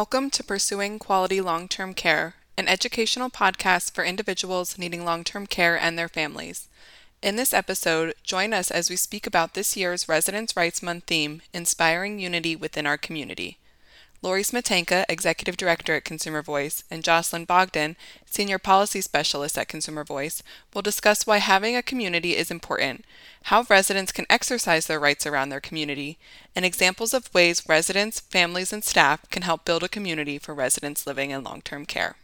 Welcome to Pursuing Quality Long-Term Care, an educational podcast for individuals needing long-term care and their families. In this episode, join us as we speak about this year's Residents' Rights Month theme, Inspiring Unity Within Our Community. Lori Smetanka, Executive Director at Consumer Voice, and Jocelyn Bogdan, Senior Policy Specialist at Consumer Voice, will discuss why having a community is important, how residents can exercise their rights around their community, and examples of ways residents, families, and staff can help build a community for residents living in long-term care.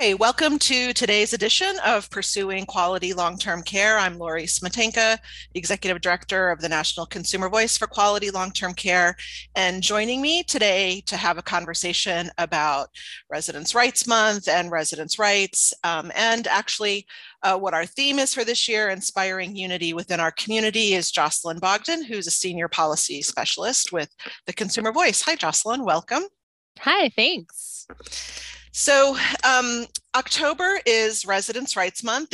Hey, welcome to today's edition of Pursuing Quality Long-Term Care. I'm Lori Smetanka, Executive Director of the National Consumer Voice for Quality Long-Term Care, and joining me today to have a conversation about Residents' Rights Month and residents' rights, and actually what our theme is for this year, Inspiring Unity Within Our Community, is Jocelyn Bogdan, who's a Senior Policy Specialist with the Consumer Voice. Hi, Jocelyn. Welcome. Hi, thanks. So October is Residents' Rights Month.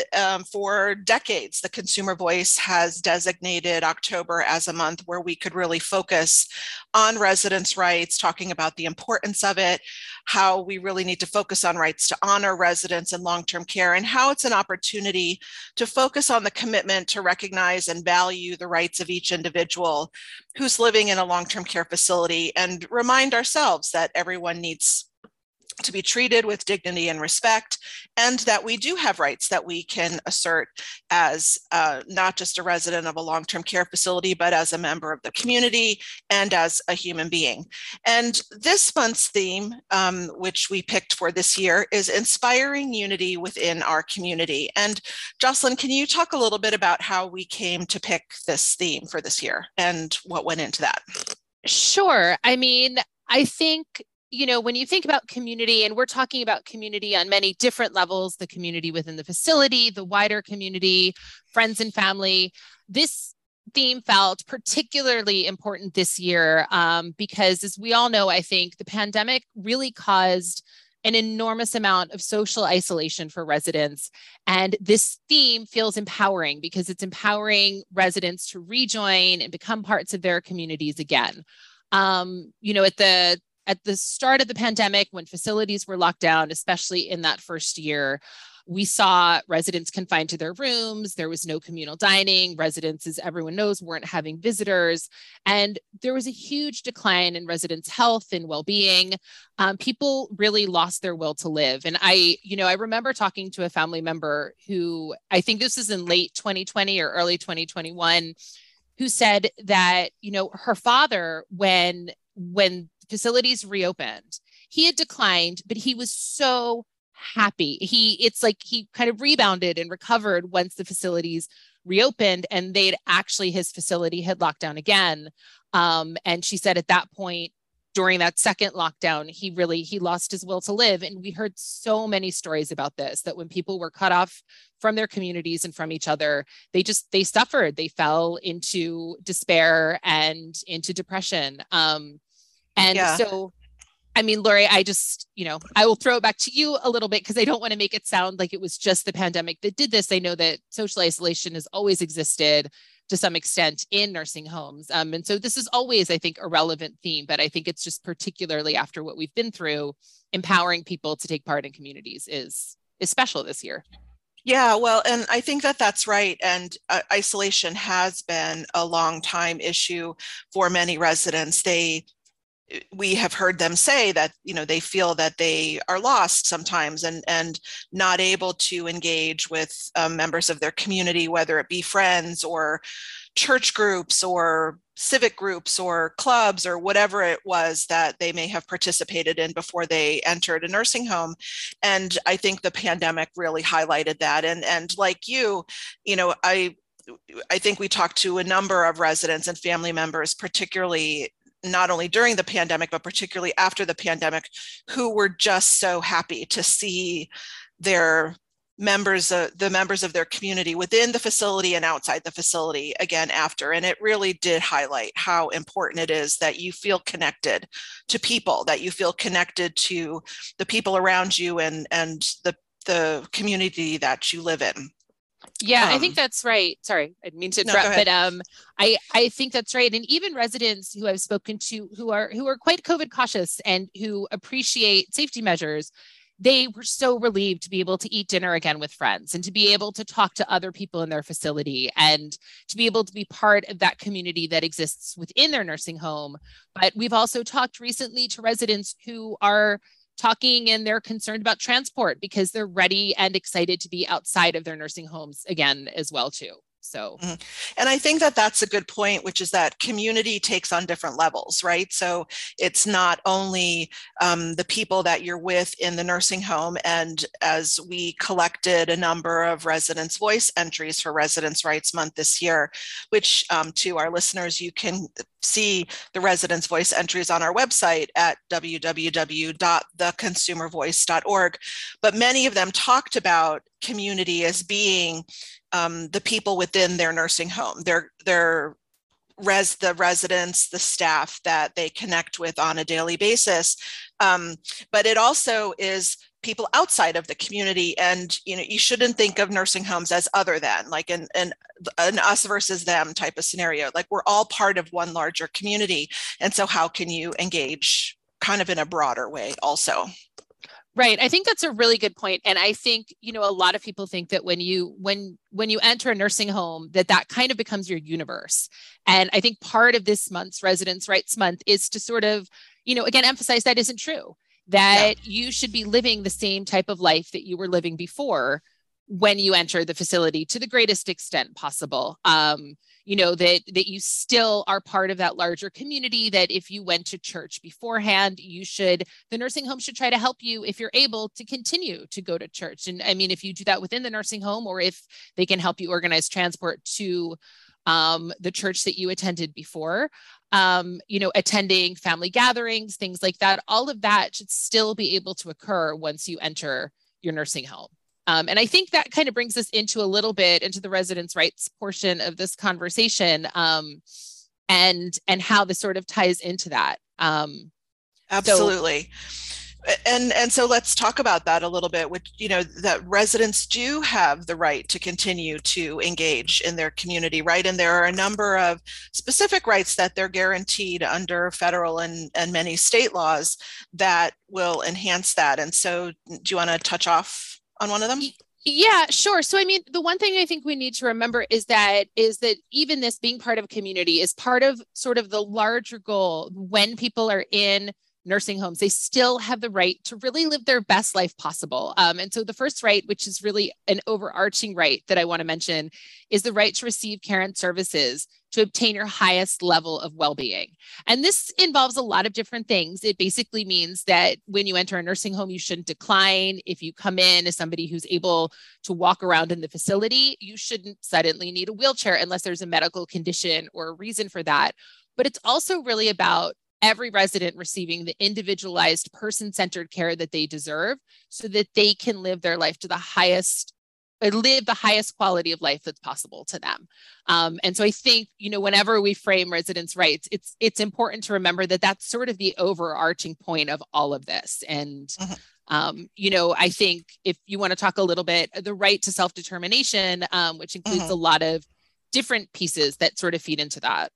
For decades, the Consumer Voice has designated October as a month where we could really focus on residents' rights, talking about the importance of it, how we really need to focus on rights to honor residents in long-term care, and how it's an opportunity to focus on the commitment to recognize and value the rights of each individual who's living in a long-term care facility, and remind ourselves that everyone needs to be treated with dignity and respect, and that we do have rights that we can assert as not just a resident of a long-term care facility, but as a member of the community and as a human being. And this month's theme, which we picked for this year, is Inspiring Unity Within Our Community. And Jocelyn, can you talk a little bit about how we came to pick this theme for this year and what went into that? Sure. I mean, I think when you think about community, and we're talking about community on many different levels, the community within the facility, the wider community, friends and family, this theme felt particularly important this year because, as we all know, I think the pandemic really caused an enormous amount of social isolation for residents. And this theme feels empowering because it's empowering residents to rejoin and become parts of their communities again. At the start of the pandemic, when facilities were locked down, especially in that first year, we saw residents confined to their rooms. There was no communal dining. Residents, as everyone knows, weren't having visitors. And there was a huge decline in residents' health and well-being. People really lost their will to live. And I remember talking to a family member who, I think this is in late 2020 or early 2021, who said that, her father, when facilities reopened, he had declined, but he was so happy. It's like he kind of rebounded and recovered once the facilities reopened, and his facility had locked down again. And she said at that point, during that second lockdown, he lost his will to live. And we heard so many stories about this, that when people were cut off from their communities and from each other, they suffered, they fell into despair and into depression. So, I mean, Lori, I just, I will throw it back to you a little bit because I don't want to make it sound like it was just the pandemic that did this. I know that social isolation has always existed to some extent in nursing homes. And so this is always, I think, a relevant theme, but I think it's just particularly after what we've been through, empowering people to take part in communities is special this year. Yeah, well, and I think that's right. And isolation has been a long time issue for many residents. We have heard them say that, they feel that they are lost sometimes and not able to engage with members of their community, whether it be friends or church groups or civic groups or clubs or whatever it was that they may have participated in before they entered a nursing home. And I think the pandemic really highlighted that. And like you, I think we talked to a number of residents and family members, particularly not only during the pandemic, but particularly after the pandemic, who were just so happy to see their members, the members of their community within the facility and outside the facility again after. And it really did highlight how important it is that you feel connected to people, that you feel connected to the people around you and the community that you live in. Yeah, I think that's right. Sorry, I didn't mean to interrupt, but I think that's right. And even residents who I've spoken to who are quite COVID cautious and who appreciate safety measures, they were so relieved to be able to eat dinner again with friends and to be able to talk to other people in their facility and to be able to be part of that community that exists within their nursing home. But we've also talked recently to residents who are talking and they're concerned about transport because they're ready and excited to be outside of their nursing homes again as well too. So, and I think that that's a good point, which is that community takes on different levels, right? So it's not only the people that you're with in the nursing home. And as we collected a number of residents' voice entries for Residents' Rights Month this year, which to our listeners, you can see the residents' voice entries on our website at www.theconsumervoice.org. But many of them talked about community as being the people within their nursing home, the residents, the staff that they connect with on a daily basis. But it also is people outside of the community. And, you know, you shouldn't think of nursing homes as other than, like an us versus them type of scenario. Like, we're all part of one larger community. And so how can you engage kind of in a broader way also? Right. I think that's a really good point. And I think, you know, a lot of people think that when you enter a nursing home, that kind of becomes your universe. And I think part of this month's Residents' Rights Month is to sort of, you know, again, emphasize that isn't true, that you should be living the same type of life that you were living before when you enter the facility to the greatest extent possible. You know, that you still are part of that larger community, that if you went to church beforehand, the nursing home should try to help you if you're able to continue to go to church. And I mean, if you do that within the nursing home, or if they can help you organize transport to the church that you attended before, you know, attending family gatherings, things like that, all of that should still be able to occur once you enter your nursing home. And I think that kind of brings us into the residents' rights portion of this conversation, and how this sort of ties into that. Absolutely. And so let's talk about that a little bit, which, you know, that residents do have the right to continue to engage in their community, right? And there are a number of specific rights that they're guaranteed under federal and many state laws that will enhance that. And so do you want to touch off on one of them? Yeah, sure. So, I mean, the one thing I think we need to remember is that even this being part of a community is part of sort of the larger goal. When people are in nursing homes, they still have the right to really live their best life possible. And so the first right, which is really an overarching right that I want to mention, is the right to receive care and services to obtain your highest level of well-being. And this involves a lot of different things. It basically means that when you enter a nursing home, you shouldn't decline. If you come in as somebody who's able to walk around in the facility, you shouldn't suddenly need a wheelchair unless there's a medical condition or a reason for that. But it's also really about every resident receiving the individualized, person-centered care that they deserve so that they can live their life to the highest, or live the highest quality of life that's possible to them. And so I think, you know, whenever we frame residents' rights, it's important to remember that that's sort of the overarching point of all of this. And, you know, I think if you want to talk a little bit, the right to self-determination, which includes a lot of different pieces that sort of feed into that.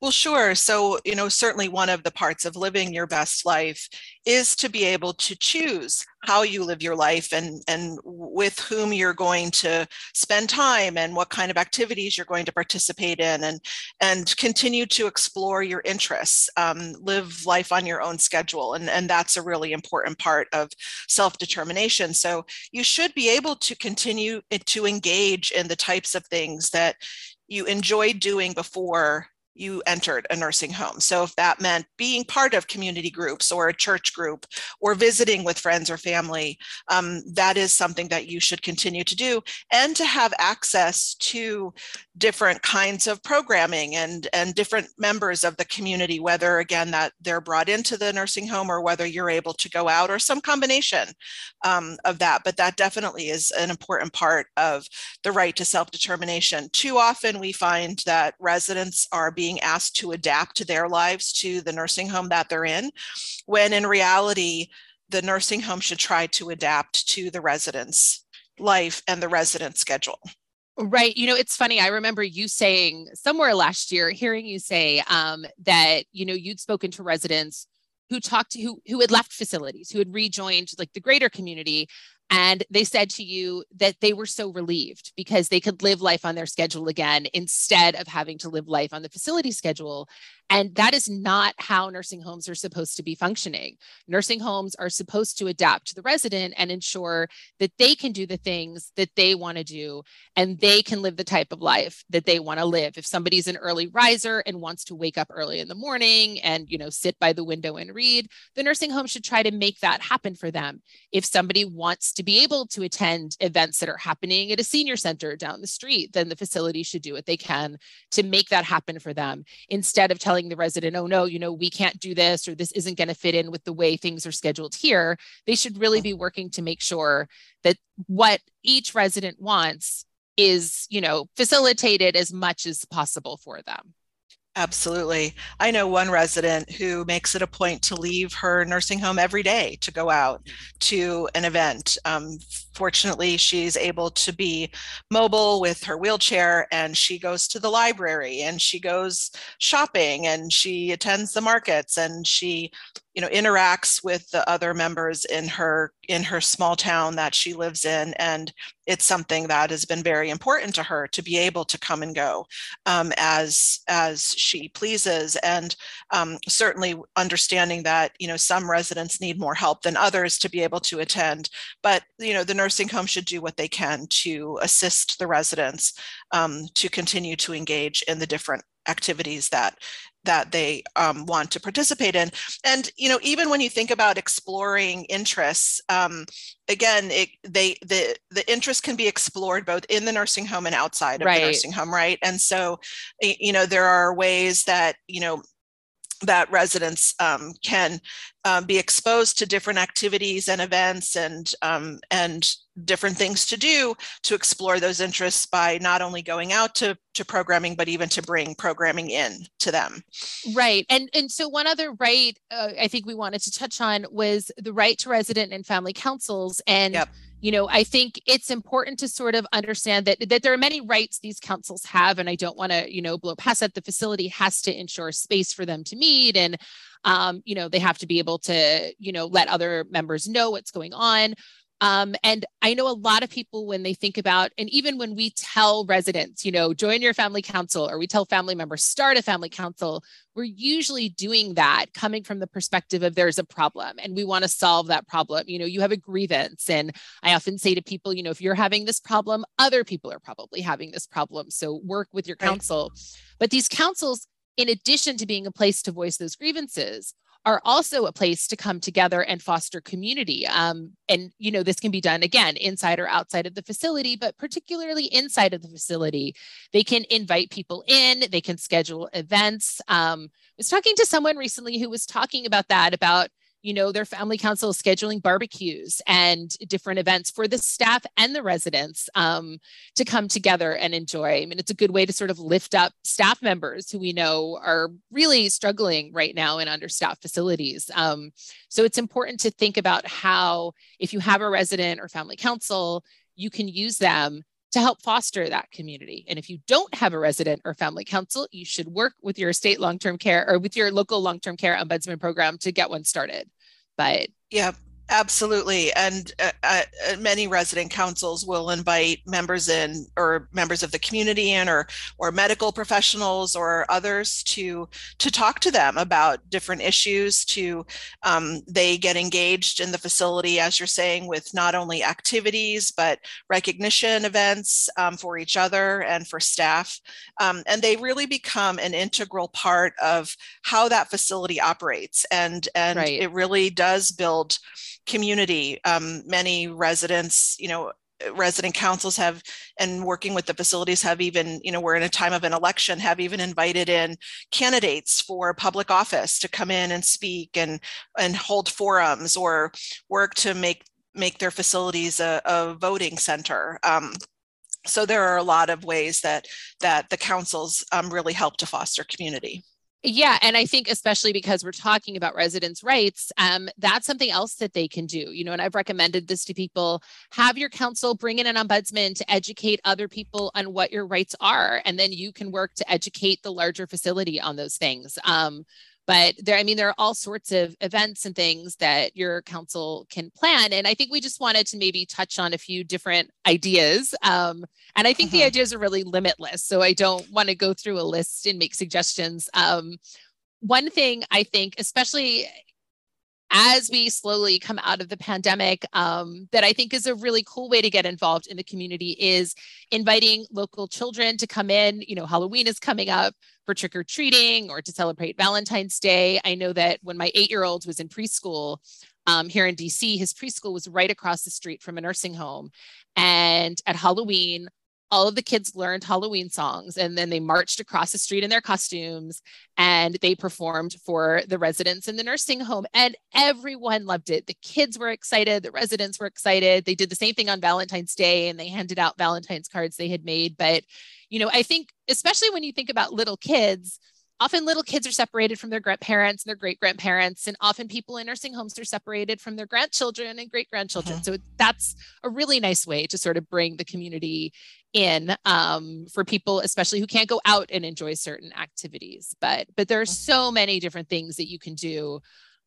Well, sure. So, you know, certainly one of the parts of living your best life is to be able to choose how you live your life and with whom you're going to spend time and what kind of activities you're going to participate in and continue to explore your interests, live life on your own schedule. And that's a really important part of self-determination. So you should be able to continue to engage in the types of things that you enjoyed doing before you entered a nursing home. So if that meant being part of community groups or a church group or visiting with friends or family, that is something that you should continue to do, and to have access to different kinds of programming and different members of the community, whether again that they're brought into the nursing home or whether you're able to go out or some combination of that. But that definitely is an important part of the right to self-determination. Too often we find that residents are being asked to adapt their lives to the nursing home that they're in, when in reality, the nursing home should try to adapt to the residents' life and the resident schedule. Right. You know, it's funny. I remember you saying somewhere last year, hearing you say that, you know, you'd spoken to residents who talked to who had left facilities, who had rejoined like the greater community. And they said to you that they were so relieved because they could live life on their schedule again, instead of having to live life on the facility schedule. And that is not how nursing homes are supposed to be functioning. Nursing homes are supposed to adapt to the resident and ensure that they can do the things that they want to do, and they can live the type of life that they want to live. If somebody's an early riser and wants to wake up early in the morning and, you know, sit by the window and read, the nursing home should try to make that happen for them. If somebody wants to be able to attend events that are happening at a senior center down the street, then the facility should do what they can to make that happen for them, instead of telling the resident, oh no, you know, we can't do this, or this isn't going to fit in with the way things are scheduled here. They should really be working to make sure that what each resident wants is, you know, facilitated as much as possible for them. Absolutely. I know one resident who makes it a point to leave her nursing home every day to go out to an event. Fortunately, she's able to be mobile with her wheelchair, and she goes to the library and she goes shopping and she attends the markets and she, you know, interacts with the other members in her small town that she lives in. And it's something that has been very important to her, to be able to come and go as she pleases. And certainly understanding that, you know, some residents need more help than others to be able to attend. But, you know, the nursing home should do what they can to assist the residents to continue to engage in the different activities that they want to participate in. And, you know, even when you think about exploring interests, again, the interest can be explored both in the nursing home and outside of the nursing home, right? And so, you know, there are ways that, you know, that residents can be exposed to different activities and events and different things to do to explore those interests by not only going out to programming, but even to bring programming in to them. Right. And so one other right I think we wanted to touch on was the right to resident and family councils. And yep. You know, I think it's important to sort of understand that there are many rights these councils have, and I don't want to, you know, blow past that. The facility has to ensure space for them to meet, and, you know, they have to be able to, you know, let other members know what's going on. And I know a lot of people when they think about, and even when we tell residents, you know, join your family council, or we tell family members, start a family council, we're usually doing that coming from the perspective of there's a problem and we want to solve that problem. You know, you have a grievance. And I often say to people, you know, if you're having this problem, other people are probably having this problem. So work with your council. Right. But these councils, in addition to being a place to voice those grievances, are also a place to come together and foster community. And, you know, this can be done again, inside or outside of the facility, but particularly inside of the facility. They can invite people in, they can schedule events. I was talking to someone recently who was talking about that, about, you know, their family council scheduling barbecues and different events for the staff and the residents to come together and enjoy. I mean, it's a good way to sort of lift up staff members who we know are really struggling right now in understaffed facilities. So it's important to think about how, if you have a resident or family council, you can use them to help foster that community. And if you don't have a resident or family council, you should work with your state long-term care or with your local long-term care ombudsman program to get one started. But yeah, absolutely. And many resident councils will invite members in, or members of the community in, or medical professionals or others to talk to them about different issues, to they get engaged in the facility, as you're saying, with not only activities, but recognition events for each other and for staff. And they really become an integral part of how that facility operates. And right. It really does build community. Many residents, you know, resident councils have, and working with the facilities have even, you know, we're in a time of an election, have even invited in candidates for public office to come in and speak and hold forums or work to make their facilities a voting center. So there are a lot of ways that the councils really help to foster community. Yeah, and I think especially because we're talking about residents' rights, that's something else that they can do. You know, and I've recommended this to people: have your council bring in an ombudsman to educate other people on what your rights are, and then you can work to educate the larger facility on those things. But there, I mean, there are all sorts of events and things that your council can plan, and I think we just wanted to maybe touch on a few different ideas. And I think the ideas are really limitless, so I don't want to go through a list and make suggestions. One thing I think, especially as we slowly come out of the pandemic, that I think is a really cool way to get involved in the community is inviting local children to come in. You know, Halloween is coming up, for trick-or-treating or to celebrate Valentine's Day. I know that when my 8-year-old was in preschool here in DC, his preschool was right across the street from a nursing home. And at Halloween, all of the kids learned Halloween songs, and then they marched across the street in their costumes and they performed for the residents in the nursing home, and everyone loved it. The kids were excited. The residents were excited. They did the same thing on Valentine's Day and they handed out Valentine's cards they had made. But, you know, I think, especially when you think about little kids, often little kids are separated from their grandparents and their great-grandparents, and often people in nursing homes are separated from their grandchildren and great-grandchildren. So that's a really nice way to sort of bring the community in for people, especially who can't go out and enjoy certain activities. But there are so many different things that you can do.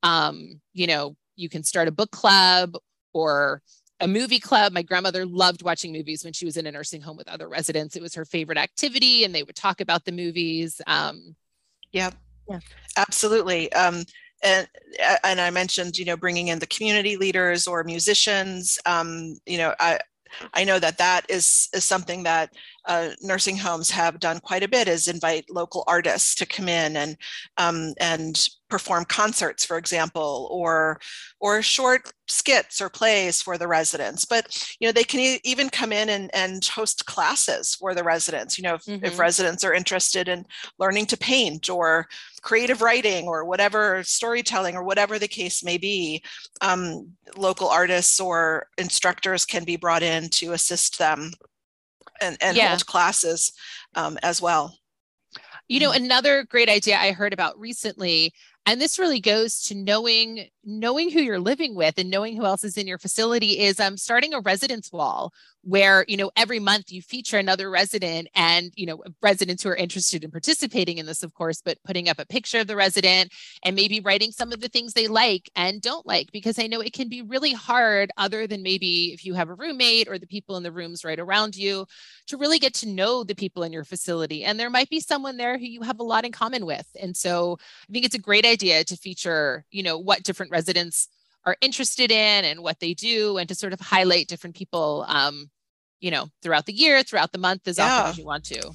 You know, you can start a book club or a movie club. My grandmother loved watching movies when she was in a nursing home with other residents. It was her favorite activity, and they would talk about the movies. Yeah, absolutely. And I mentioned, you know, bringing in the community leaders or musicians. You know, I know that is something that nursing homes have done quite a bit, is invite local artists to come in and perform concerts, for example, or short skits or plays for the residents. But, you know, they can even come in and host classes for the residents, you know, if residents are interested in learning to paint or creative writing or whatever, storytelling or whatever the case may be. Local artists or instructors can be brought in to assist them and hold classes as well. You know, another great idea I heard about recently, and this really goes to knowing who you're living with and knowing who else is in your facility, is starting a residence wall where, you know, every month you feature another resident, and, you know, residents who are interested in participating in this, of course, but putting up a picture of the resident and maybe writing some of the things they like and don't like, because I know it can be really hard, other than maybe if you have a roommate or the people in the rooms right around you, to really get to know the people in your facility. And there might be someone there who you have a lot in common with. And so I think it's a great idea to feature, you know, what different residents are interested in and what they do, and to sort of highlight different people, you know, throughout the year, throughout the month, as often as you want to.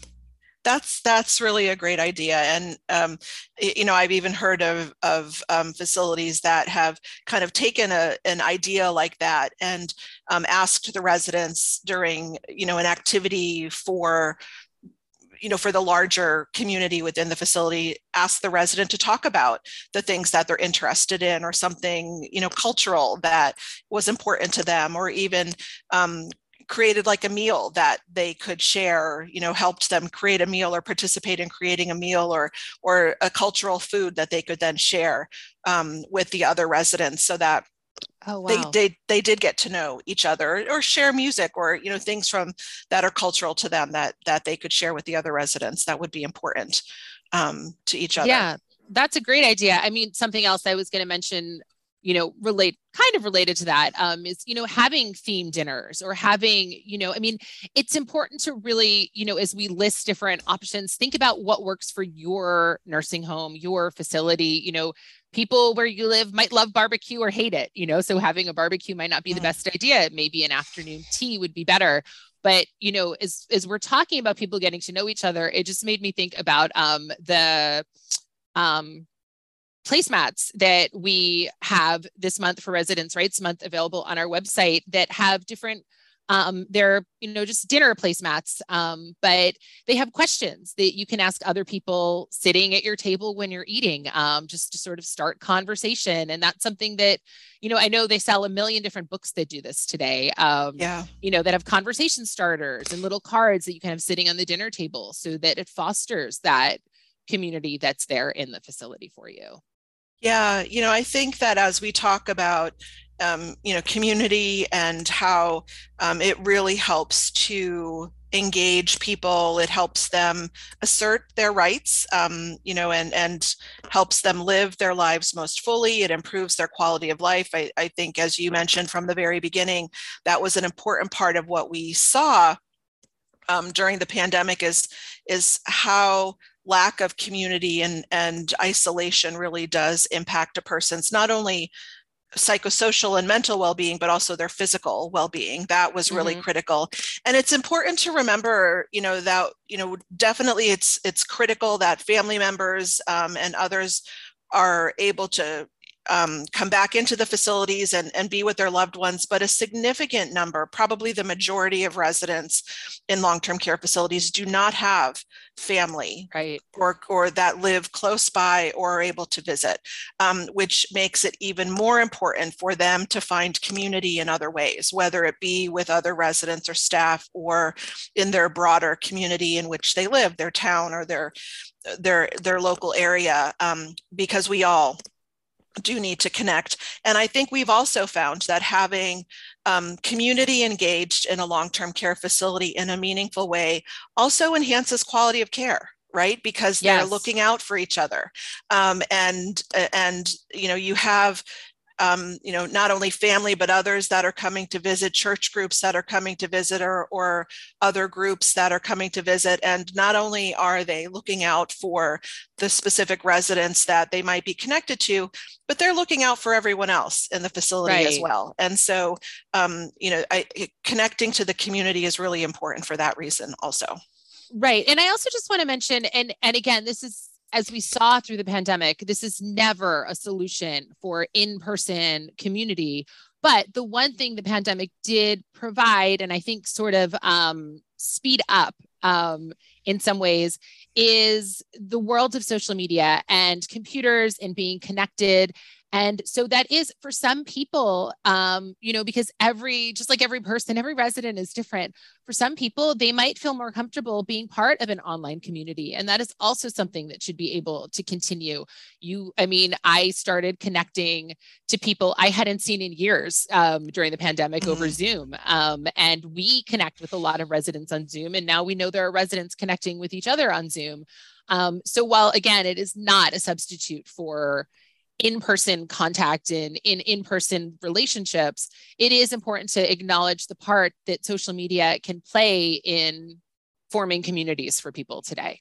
That's really a great idea. And, you know, I've even heard of facilities that have kind of taken an idea like that and asked the residents during, you know, an activity for the larger community within the facility, ask the resident to talk about the things that they're interested in, or something, you know, cultural that was important to them, or even created like a meal that they could share, you know, helped them create a meal or participate in creating a meal or a cultural food that they could then share with the other residents, so that they did get to know each other, or share music, or, you know, things from that are cultural to them that they could share with the other residents that would be important to each other. Yeah, that's a great idea. I mean, something else I was going to mention, you know, related to that is, you know, having theme dinners, or having, you know, I mean, it's important to really, you know, as we list different options, think about what works for your nursing home, your facility. You know, people where you live might love barbecue or hate it, you know, so having a barbecue might not be the best idea. Maybe an afternoon tea would be better. But, you know, as we're talking about people getting to know each other, it just made me think about the placemats that we have this month for Residents' Rights Month available on our website that have different, they're, you know, just dinner placemats, but they have questions that you can ask other people sitting at your table when you're eating, just to sort of start conversation. And that's something that, you know, I know they sell a million different books that do this today, you know, that have conversation starters and little cards that you can have sitting on the dinner table, so that it fosters that community that's there in the facility for you? Yeah, you know, I think that as we talk about, you know, community and how it really helps to engage people, it helps them assert their rights, you know, and helps them live their lives most fully. It improves their quality of life. I think, as you mentioned from the very beginning, that was an important part of what we saw during the pandemic is how lack of community and isolation really does impact a person's not only psychosocial and mental well-being, but also their physical well-being. That was really critical. And it's important to remember, you know, that, you know, definitely it's critical that family members and others are able to come back into the facilities and be with their loved ones, but a significant number, probably the majority of residents in long-term care facilities, do not have family, right, or that live close by or are able to visit, which makes it even more important for them to find community in other ways, whether it be with other residents or staff or in their broader community in which they live, their town or their local area, because we all do need to connect. And I think we've also found that having community engaged in a long-term care facility in a meaningful way also enhances quality of care, right? Because they're looking out for each other. And you know, you have you know, not only family, but others that are coming to visit, church groups that are coming to visit, or other groups that are coming to visit. And not only are they looking out for the specific residents that they might be connected to, but they're looking out for everyone else in the facility as well. And so, you know, connecting to the community is really important for that reason also. Right. And I also just want to mention, and again, this is, as we saw through the pandemic, this is never a solution for in-person community. But the one thing the pandemic did provide, and I think sort of speed up in some ways, is the world of social media and computers and being connected. And so that is, for some people, you know, because just like every person, every resident is different. For some people, they might feel more comfortable being part of an online community. And that is also something that should be able to continue. I mean, I started connecting to people I hadn't seen in years during the pandemic over Zoom. And we connect with a lot of residents on Zoom. And now we know there are residents connecting with each other on Zoom. So while, again, it is not a substitute for in-person contact and in-person relationships, it is important to acknowledge the part that social media can play in forming communities for people today.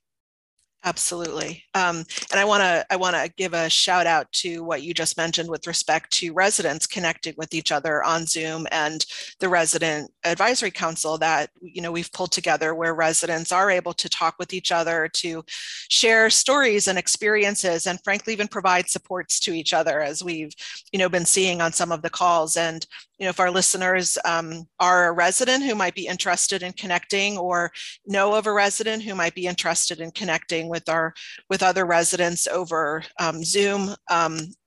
Absolutely. And I want to give a shout out to what you just mentioned with respect to residents connecting with each other on Zoom and the Resident Advisory Council that, you know, we've pulled together, where residents are able to talk with each other, to share stories and experiences, and frankly, even provide supports to each other, as we've, you know, been seeing on some of the calls. And, you know, if our listeners are a resident who might be interested in connecting, or know of a resident who might be interested in connecting with other residents over Zoom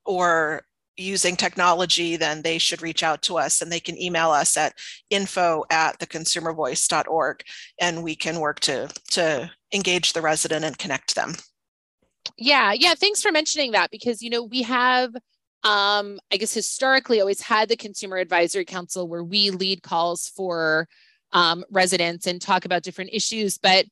or using technology, then they should reach out to us, and they can email us at info@theconsumervoice.org, and we can work to engage the resident and connect them. Yeah. Thanks for mentioning that, because, you know, we have, I guess, historically always had the Consumer Advisory Council, where we lead calls for residents and talk about different issues, but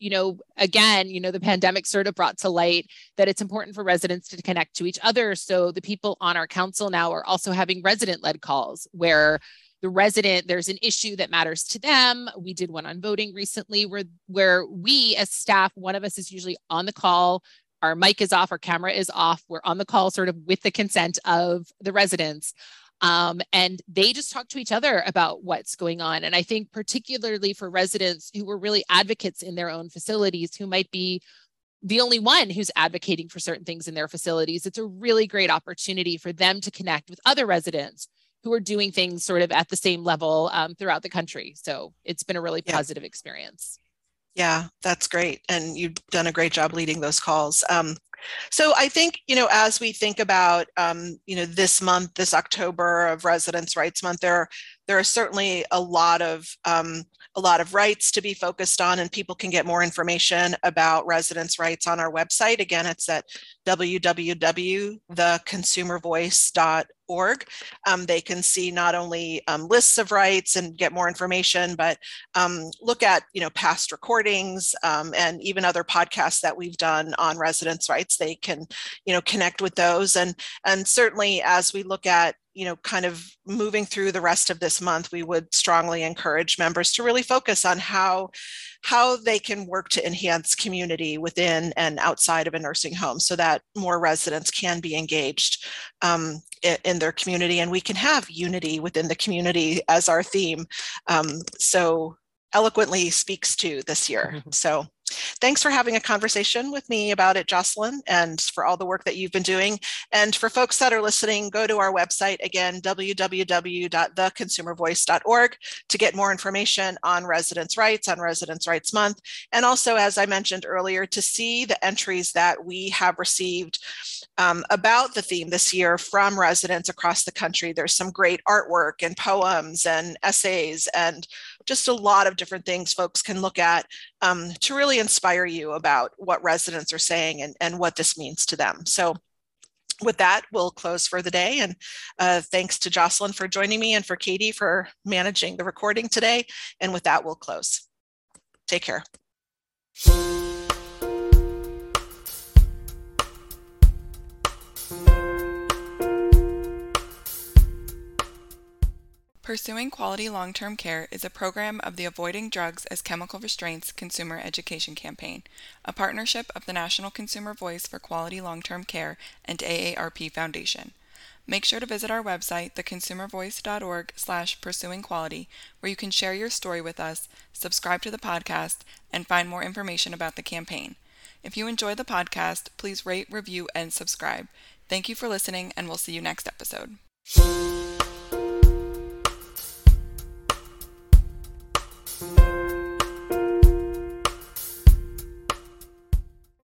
you know, again, you know, the pandemic sort of brought to light that it's important for residents to connect to each other. So the people on our council now are also having resident-led calls where there's an issue that matters to them. We did one on voting recently where we as staff, one of us is usually on the call, our mic is off, our camera is off, we're on the call sort of with the consent of the residents. And they just talk to each other about what's going on. And I think particularly for residents who were really advocates in their own facilities, who might be the only one who's advocating for certain things in their facilities, it's a really great opportunity for them to connect with other residents who are doing things sort of at the same level throughout the country. So it's been a really positive experience. Yeah, that's great. And you've done a great job leading those calls. So I think, you know, as we think about, you know, this month, this October of Residents' Rights Month, there there are certainly a lot of rights to be focused on, and people can get more information about residents' rights on our website. Again, it's at www.theconsumervoice.org. They can see not only lists of rights and get more information, but look at past recordings and even other podcasts that we've done on residents' rights. They can connect with those, and certainly as we look at kind of moving through the rest of this month, we would strongly encourage members to really focus on how they can work to enhance community within and outside of a nursing home so that more residents can be engaged in their community, and we can have unity within the community as our theme so eloquently speaks to this year. So thanks for having a conversation with me about it, Jocelyn, and for all the work that you've been doing. And for folks that are listening, go to our website, again, www.theconsumervoice.org, to get more information on Residents' Rights Month. And also, as I mentioned earlier, to see the entries that we have received about the theme this year from residents across the country. There's some great artwork and poems and essays and just a lot of different things folks can look at to really inspire you about what residents are saying and what this means to them. So with that, we'll close for the day. And thanks to Jocelyn for joining me and for Katie for managing the recording today. And with that, we'll close. Take care. Pursuing Quality Long-Term Care is a program of the Avoiding Drugs as Chemical Restraints Consumer Education Campaign, a partnership of the National Consumer Voice for Quality Long-Term Care and AARP Foundation. Make sure to visit our website, theconsumervoice.org/pursuingquality, where you can share your story with us, subscribe to the podcast, and find more information about the campaign. If you enjoy the podcast, please rate, review, and subscribe. Thank you for listening, and we'll see you next episode.